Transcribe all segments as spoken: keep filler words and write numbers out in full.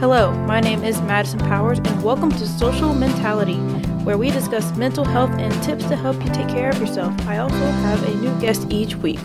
Hello, my name is Madison Powers and welcome to Social Mentality, where we discuss mental health and tips to help you take care of yourself. I also have a new guest each week.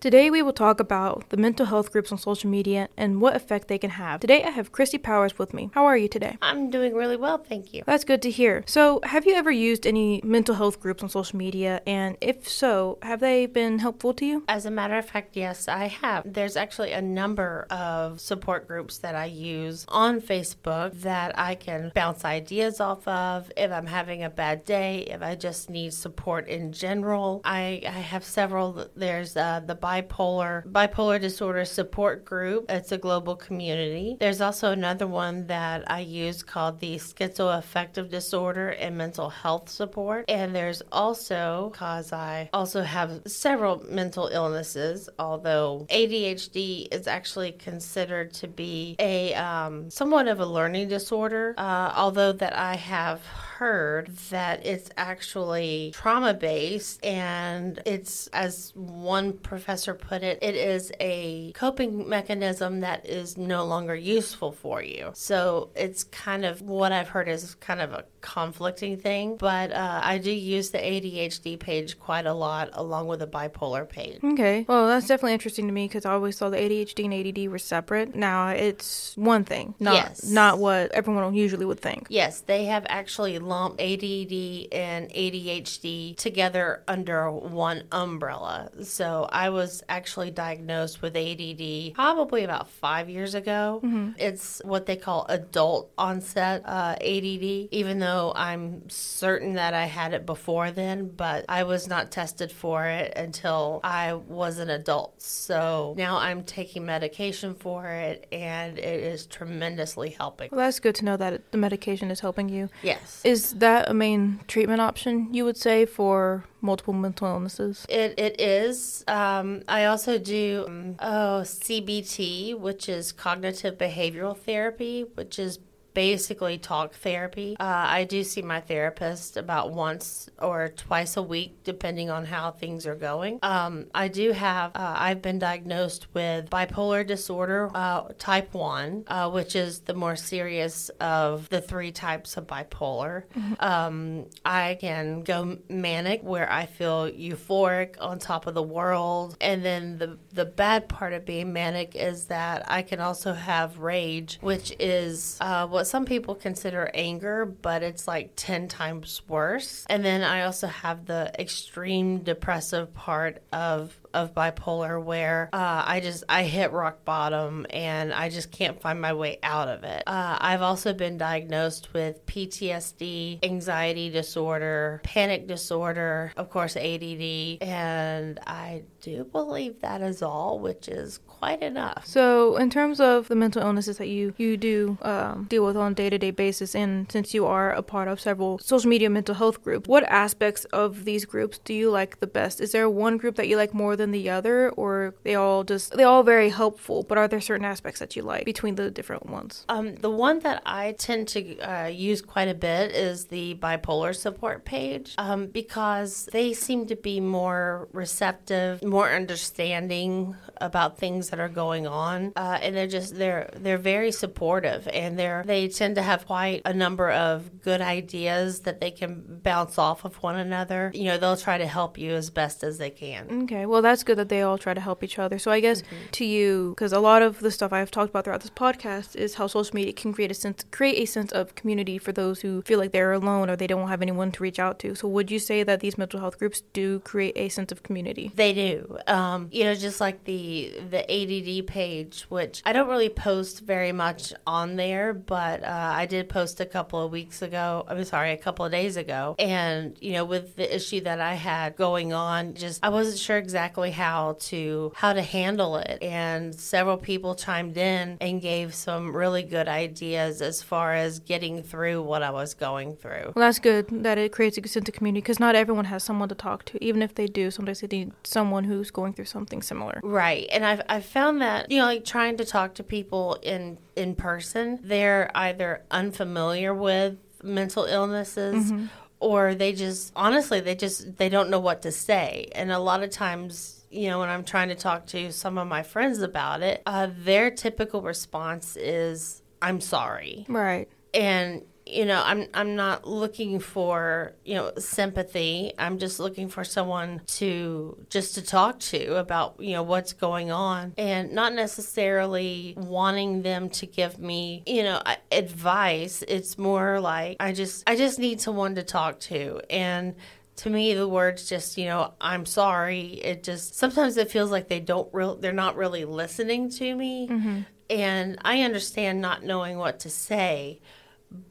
Today we will talk about the mental health groups on social media and what effect they can have. Today I have Christy Powers with me. How are you today? I'm doing really well, thank you. That's good to hear. So, have you ever used any mental health groups on social media, and if so, have they been helpful to you? As a matter of fact, yes, I have. There's actually a number of support groups that I use on Facebook that I can bounce ideas off of. If I'm having a bad day, if I just need support in general, I, I have several. There's uh, the bipolar bipolar disorder support group. It's a global community. There's also another one that I use called the schizoaffective disorder and mental health support. And there's also, because I also have several mental illnesses, although A D H D is actually considered to be a um, somewhat of a learning disorder, uh, although that I have heard that it's actually trauma-based, and it's, as one professor put it, it is a coping mechanism that is no longer useful for you. So it's kind of, what I've heard is kind of a conflicting thing, but uh, I do use the A D H D page quite a lot, along with the bipolar page. Okay, well, that's definitely interesting to me, because I always saw the A D H D and A D D were separate. Now, it's one thing, not, yes. not what everyone usually would think. Yes, they have actually lump A D D and A D H D together under one umbrella. So I was actually diagnosed with A D D probably about five years ago. Mm-hmm. It's what they call adult onset uh, A D D, even though I'm certain that I had it before then, but I was not tested for it until I was an adult. So now I'm taking medication for it, and it is tremendously helping. Well, that's good to know that the medication is helping you. Yes. Is Is that a main treatment option, you would say, for multiple mental illnesses? It It is. Um, I also do um, oh C B T, which is cognitive behavioral therapy, which is basically talk therapy. Uh, I do see my therapist about once or twice a week, depending on how things are going. Um, I do have, uh, I've been diagnosed with bipolar disorder uh, type one, uh, which is the more serious of the three types of bipolar. Mm-hmm. Um, I can go manic, where I feel euphoric, on top of the world. And then the, the bad part of being manic is that I can also have rage, which is uh, what some people consider anger, but it's like ten times worse. And then I also have the extreme depressive part of of bipolar, where uh, I just I hit rock bottom and I just can't find my way out of it. Uh, I've also been diagnosed with P T S D, anxiety disorder, panic disorder, of course A D D, and I do believe that is all, which is quite enough. So in terms of the mental illnesses that you, you do um, deal with on a day-to-day basis, and since you are a part of several social media mental health groups, what aspects of these groups do you like the best? Is there one group that you like more than than the other, or they all just they all very helpful, but are there certain aspects that you like between the different ones? Um, the one that I tend to uh, use quite a bit is the bipolar support page, um, because they seem to be more receptive, more understanding about things that are going on, uh, and they're just they're they're very supportive, and they're they tend to have quite a number of good ideas that they can bounce off of one another. You know, they'll try to help you as best as they can. Okay, well, that's good that they all try to help each other. So I guess mm-hmm. to you, because a lot of the stuff I've talked about throughout this podcast is how social media can create a sense, create a sense of community for those who feel like they're alone or they don't have anyone to reach out to. So would you say that these mental health groups do create a sense of community? They do. Um, you know, just like the the A D D page, which I don't really post very much on there, but uh, I did post a couple of weeks ago. I'm sorry, a couple of days ago. And, you know, with the issue that I had going on, just I wasn't sure exactly exactly how to how to handle it, and several people chimed in and gave some really good ideas as far as getting through what I was going through. Well, that's good that it creates a sense of community, because not everyone has someone to talk to. Even if they do, sometimes they need someone who's going through something similar. Right, and I've I've found that, you know, like trying to talk to people in in person, they're either unfamiliar with mental illnesses. Mm-hmm. Or they just, honestly, they just, they don't know what to say. And a lot of times, you know, when I'm trying to talk to some of my friends about it, uh, their typical response is, I'm sorry. Right. And, you know, I'm I'm not looking for, you know, sympathy. I'm just looking for someone to just to talk to about, you know, what's going on, and not necessarily wanting them to give me, you know, advice. It's more like I just I just need someone to talk to. And to me, the words just, you know, I'm sorry. It just sometimes it feels like they don't real they're not really listening to me. Mm-hmm. And I understand not knowing what to say.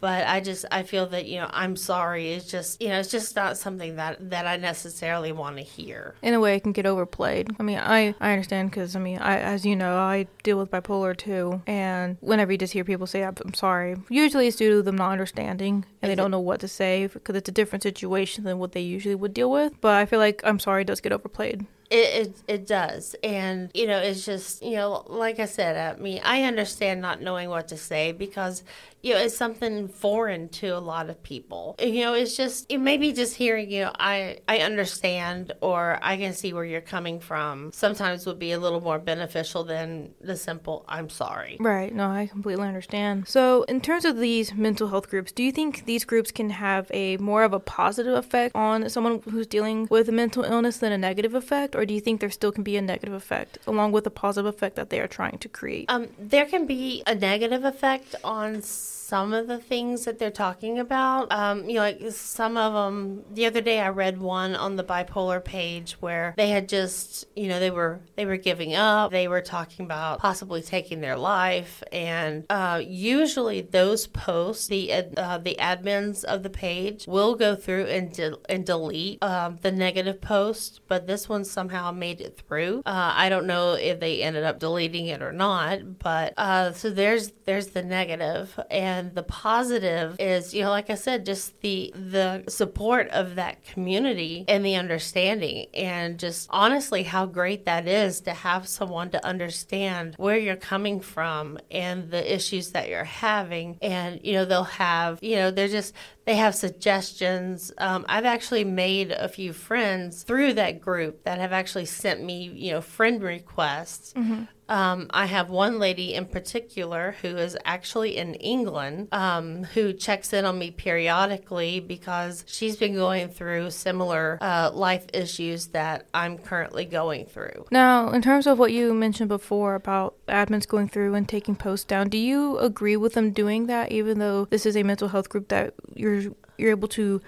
But I just, I feel that, you know, I'm sorry. It's just, you know, it's just not something that, that I necessarily want to hear. In a way, it can get overplayed. I mean, I, I understand because, I mean, I as you know, I deal with bipolar too. And whenever you just hear people say, I'm sorry, usually it's due to them not understanding and they don't know what to say because it's a different situation than what they usually would deal with. But I feel like I'm sorry does get overplayed. It, it it does. And, you know, it's just, you know, like I said, I mean, I understand not knowing what to say because, you know, it's something foreign to a lot of people. You know, it's just, it may be just hearing, you know, I, I understand or I can see where you're coming from sometimes would be a little more beneficial than the simple, I'm sorry. Right. No, I completely understand. So in terms of these mental health groups, do you think these groups can have a more of a positive effect on someone who's dealing with a mental illness than a negative effect? Or do you think there still can be a negative effect along with the positive effect that they are trying to create? Um, there can be a negative effect on some of the things that they're talking about. Um, you know, like some of them, the other day I read one on the bipolar page where they had just, you know, they were they were giving up. They were talking about possibly taking their life. And uh, usually those posts, the uh, the admins of the page will go through and, de- and delete um, the negative post. But this one somehow made it through. Uh, I don't know if they ended up deleting it or not. But uh, so there's there's the negative. And And the positive is, you know, like I said, just the the support of that community and the understanding, and just honestly how great that is to have someone to understand where you're coming from and the issues that you're having. And, you know, they'll have, you know, they're just, they have suggestions. Um, I've actually made a few friends through that group that have actually sent me, you know, friend requests. Mm-hmm. Um, I have one lady in particular who is actually in England um, who checks in on me periodically because she's been going through similar uh, life issues that I'm currently going through. Now, in terms of what you mentioned before about admins going through and taking posts down, do you agree with them doing that, even though this is a mental health group that you're you're able to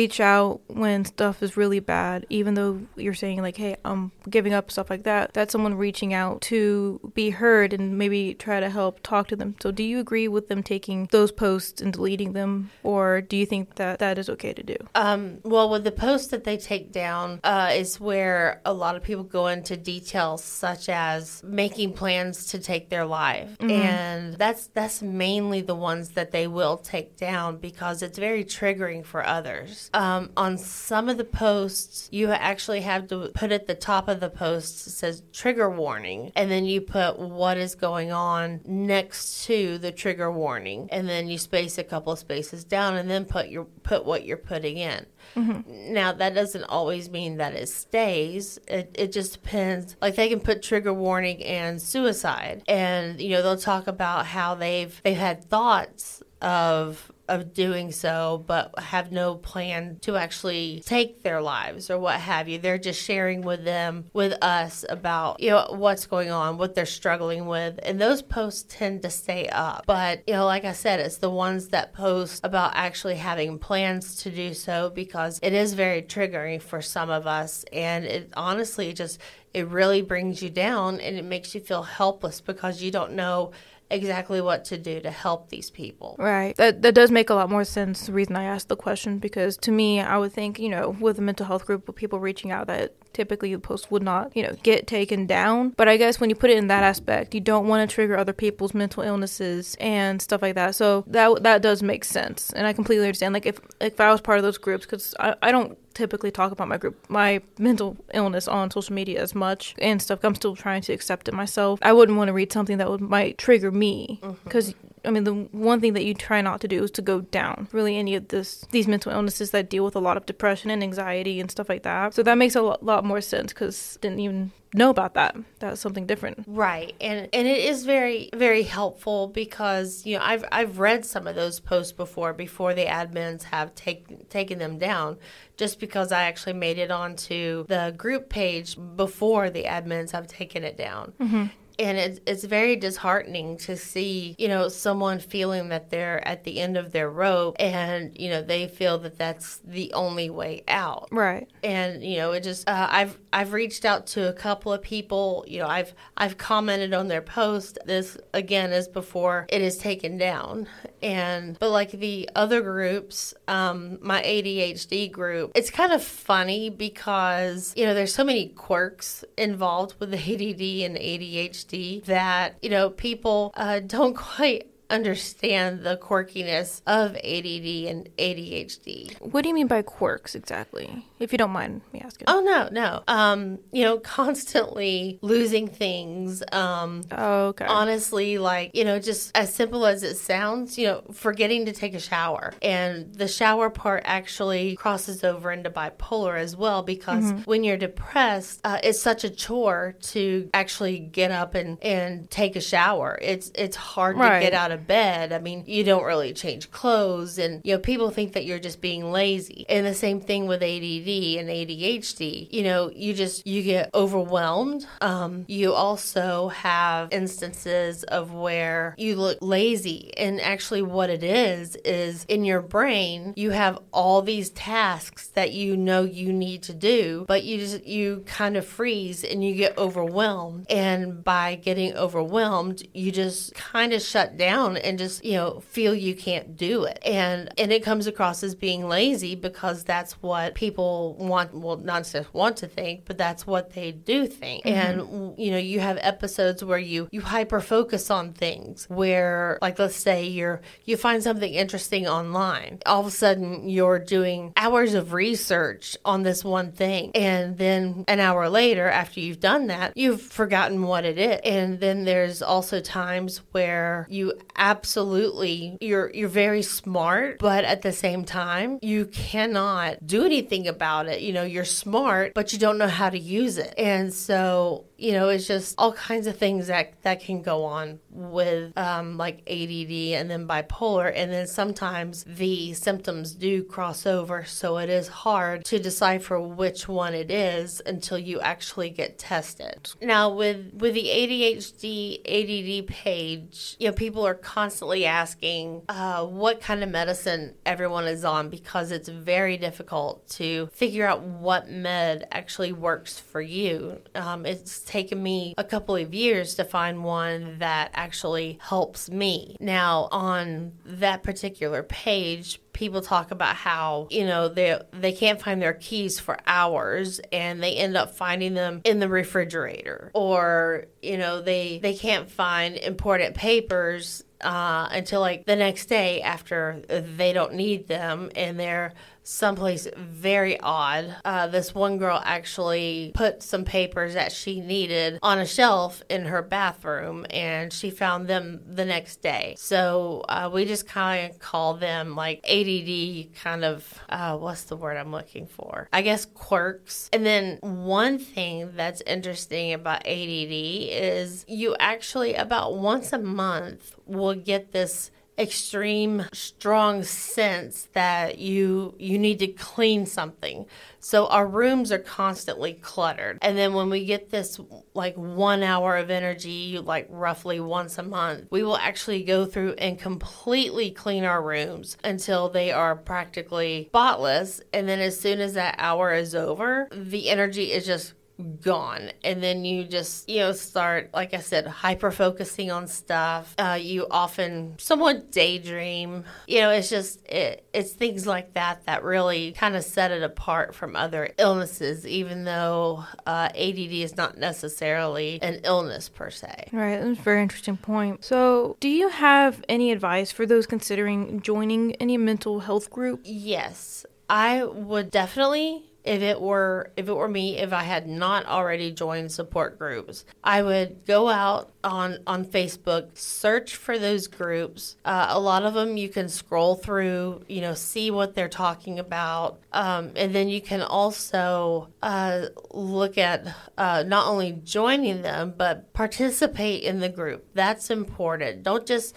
reach out when stuff is really bad, even though you're saying like, hey, I'm giving up, stuff like that? That's someone reaching out to be heard and maybe try to help talk to them. So do you agree with them taking those posts and deleting them, or do you think that that is okay to do? Um, well, with the posts that they take down uh, is where a lot of people go into details such as making plans to take their life. Mm-hmm. And that's, that's mainly the ones that they will take down because it's very triggering for others. Um, on some of the posts, you actually have to put at the top of the post, it says trigger warning. And then you put what is going on next to the trigger warning. And then you space a couple of spaces down and then put your put what you're putting in. Mm-hmm. Now, that doesn't always mean that it stays. It, it just depends. Like, they can put trigger warning and suicide. And, you know, they'll talk about how they've they've had thoughts of... of doing so, but have no plan to actually take their lives or what have you. They're just sharing with them, with us about, you know, what's going on, what they're struggling with. And those posts tend to stay up. But, you know, like I said, it's the ones that post about actually having plans to do so because it is very triggering for some of us. And it honestly just, it really brings you down and it makes you feel helpless because you don't know exactly what to do to help these people. Right. That that does make a lot more sense, the reason I asked the question, because to me, I would think, you know, with a mental health group of people reaching out, that typically the post would not, you know, get taken down. But I guess when you put it in that aspect, you don't want to trigger other people's mental illnesses and stuff like that. So that that does make sense. And I completely understand. Like, if, if I was part of those groups, because I, I don't typically talk about my group, my mental illness on social media as much and stuff. I'm still trying to accept it myself. I wouldn't want to read something that would might trigger me because mm-hmm. I mean, the one thing that you try not to do is to go down, really, any of this, these mental illnesses that deal with a lot of depression and anxiety and stuff like that. So that makes a lot, lot more sense, because didn't even know about that. That's something different. Right. And and it is very, very helpful, because, you know, I've I've read some of those posts before, before the admins have take, taken them down, just because I actually made it onto the group page before the admins have taken it down. Mm-hmm. And it, it's very disheartening to see, you know, someone feeling that they're at the end of their rope, and, you know, they feel that that's the only way out. Right. And, you know, it just, uh, I've I've reached out to a couple of people, you know, I've I've commented on their post. This, again, is before it is taken down. And, but like the other groups, um, my A D H D group, it's kind of funny because, you know, there's so many quirks involved with A D D and A D H D. That, you know, people uh, don't quite understand the quirkiness of A D D and A D H D. What do you mean by quirks exactly? If you don't mind me asking. Oh, no, no. Um, you know, constantly losing things. Um, oh, okay. Honestly, like, you know, just as simple as it sounds, you know, forgetting to take a shower. And the shower part actually crosses over into bipolar as well, because mm-hmm. when you're depressed, uh, it's such a chore to actually get up and, and take a shower. It's, it's hard right. to get out of bed. I mean, you don't really change clothes, and, you know, people think that you're just being lazy. And the same thing with A D D and A D H D, you know, you just, you get overwhelmed. Um, you also have instances of where you look lazy, and actually what it is, is in your brain, you have all these tasks that you know you need to do, but you just, you kind of freeze and you get overwhelmed. And by getting overwhelmed, you just kind of shut down and just, you know, feel you can't do it. And, and it comes across as being lazy, because that's what people want, well, not just want to think, but that's what they do think. Mm-hmm. And, you know, you have episodes where you, you hyper focus on things, where, like, let's say you're, you find something interesting online. All of a sudden you're doing hours of research on this one thing. And then an hour later, after you've done that, you've forgotten what it is. And then there's also times where you absolutely, you're, you're very smart, but at the same time, you cannot do anything about about it. You know, you're smart, but you don't know how to use it. And so, you know, it's just all kinds of things that, that can go on with um, like A D D and then bipolar. And then sometimes the symptoms do cross over. So it is hard to decipher which one it is until you actually get tested. Now with, with the A D H D, A D D page, you know, people are constantly asking uh, what kind of medicine everyone is on, because it's very difficult to figure out what med actually works for you. Um, it's taken me a couple of years to find one that actually helps me. Now, on that particular page, people talk about how, you know, they they can't find their keys for hours, and they end up finding them in the refrigerator, or, you know, they they can't find important papers uh, until like the next day after they don't need them, and they're someplace very odd. Uh, this one girl actually put some papers that she needed on a shelf in her bathroom, and she found them the next day. So uh, we just kind of call them like A D D kind of, uh, what's the word I'm looking for? I guess quirks. And then one thing that's interesting about A D D is you actually about once a month will get this extreme strong sense that you you need to clean something. So our rooms are constantly cluttered. And then when we get this like one hour of energy, like roughly once a month, we will actually go through and completely clean our rooms until they are practically spotless. And then as soon as that hour is over, the energy is just gone. And then you just, you know, start, like I said, hyper focusing on stuff. Uh, you often somewhat daydream. You know, it's just, it, it's things like that that really kind of set it apart from other illnesses, even though uh, A D D is not necessarily an illness per se. Right. That's a very interesting point. So do you have any advice for those considering joining any mental health group? Yes, I would definitely if it were if it were me, if I had not already joined support groups, I would go out on, on Facebook, search for those groups. Uh, a lot of them you can scroll through, you know, see what they're talking about. Um, and then you can also uh, look at uh, not only joining them, but participate in the group. That's important. Don't just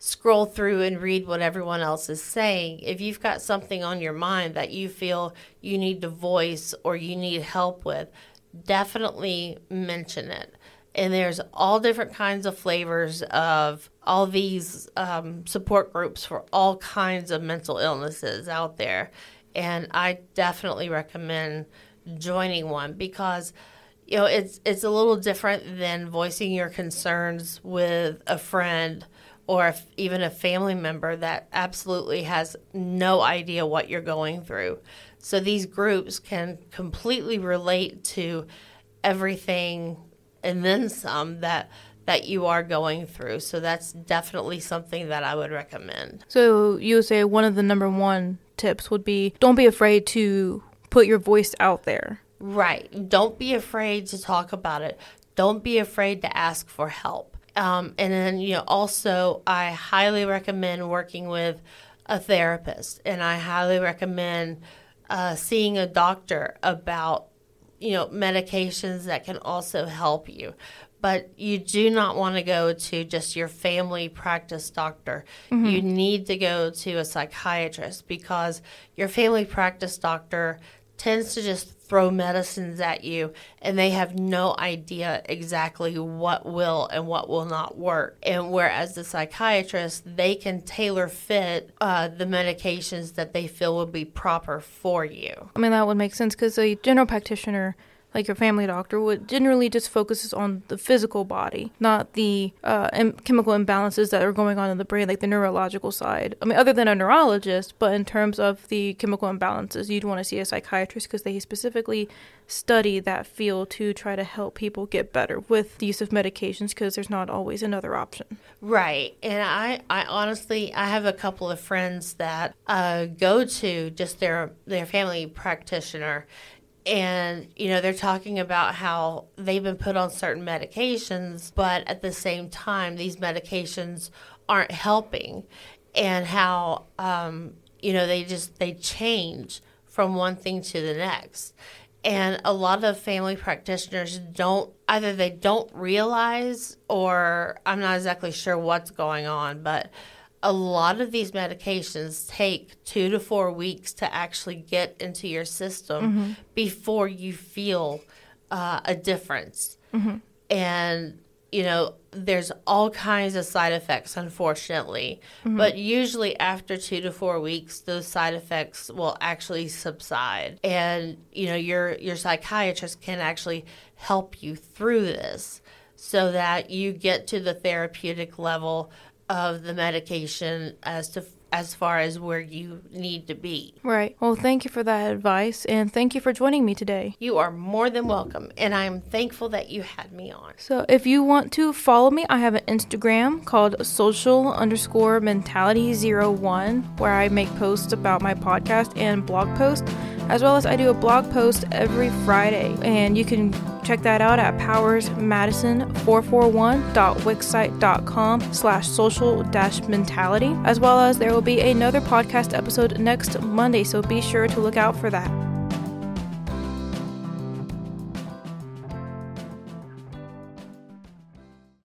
scroll through and read what everyone else is saying. If you've got something on your mind that you feel you need to voice or you need help with, definitely mention it. And there's all different kinds of flavors of all these um, support groups for all kinds of mental illnesses out there. And I definitely recommend joining one because, you know, it's it's a little different than voicing your concerns with a friend or if even a family member that absolutely has no idea what you're going through. So these groups can completely relate to everything and then some that that you are going through. So that's definitely something that I would recommend. So you would say one of the number one tips would be don't be afraid to put your voice out there. Right. Don't be afraid to talk about it. Don't be afraid to ask for help. Um, and then, you know, also I highly recommend working with a therapist, and I highly recommend uh, seeing a doctor about, you know, medications that can also help you. But you do not want to go to just your family practice doctor. Mm-hmm. You need to go to a psychiatrist because your family practice doctor tends to just throw medicines at you, and they have no idea exactly what will and what will not work. And whereas the psychiatrist, they can tailor fit uh, the medications that they feel would be proper for you. I mean, that would make sense because a general practitioner, like your family doctor, would generally just focuses on the physical body, not the uh, im- chemical imbalances that are going on in the brain, like the neurological side. I mean, other than a neurologist, but in terms of the chemical imbalances, you'd want to see a psychiatrist because they specifically study that field to try to help people get better with the use of medications because there's not always another option. Right. And I, I honestly, I have a couple of friends that uh, go to just their, their family practitioner. And, you know, they're talking about how they've been put on certain medications, but at the same time, these medications aren't helping, and how, um, you know, they just, they change from one thing to the next. And a lot of family practitioners don't, either they don't realize, or I'm not exactly sure what's going on, but a lot of these medications take two to four weeks to actually get into your system mm-hmm. before you feel uh, a difference. Mm-hmm. And, you know, there's all kinds of side effects, unfortunately. Mm-hmm. But usually after two to four weeks, those side effects will actually subside. And, you know, your your psychiatrist can actually help you through this so that you get to the therapeutic level of the medication as to as far as where you need to be. Right. Well, thank you for that advice, and thank you for joining me today. You are more than welcome, and I'm thankful that you had me on. So if you want to follow me, I have an Instagram called social underscore mentality zero one, where I make posts about my podcast and blog posts, as well as I do a blog post every Friday, and you can check that out at powers madison four four one dot wixsite dot com slash social dash mentality, as well as there will be another podcast episode next Monday, so be sure to look out for that.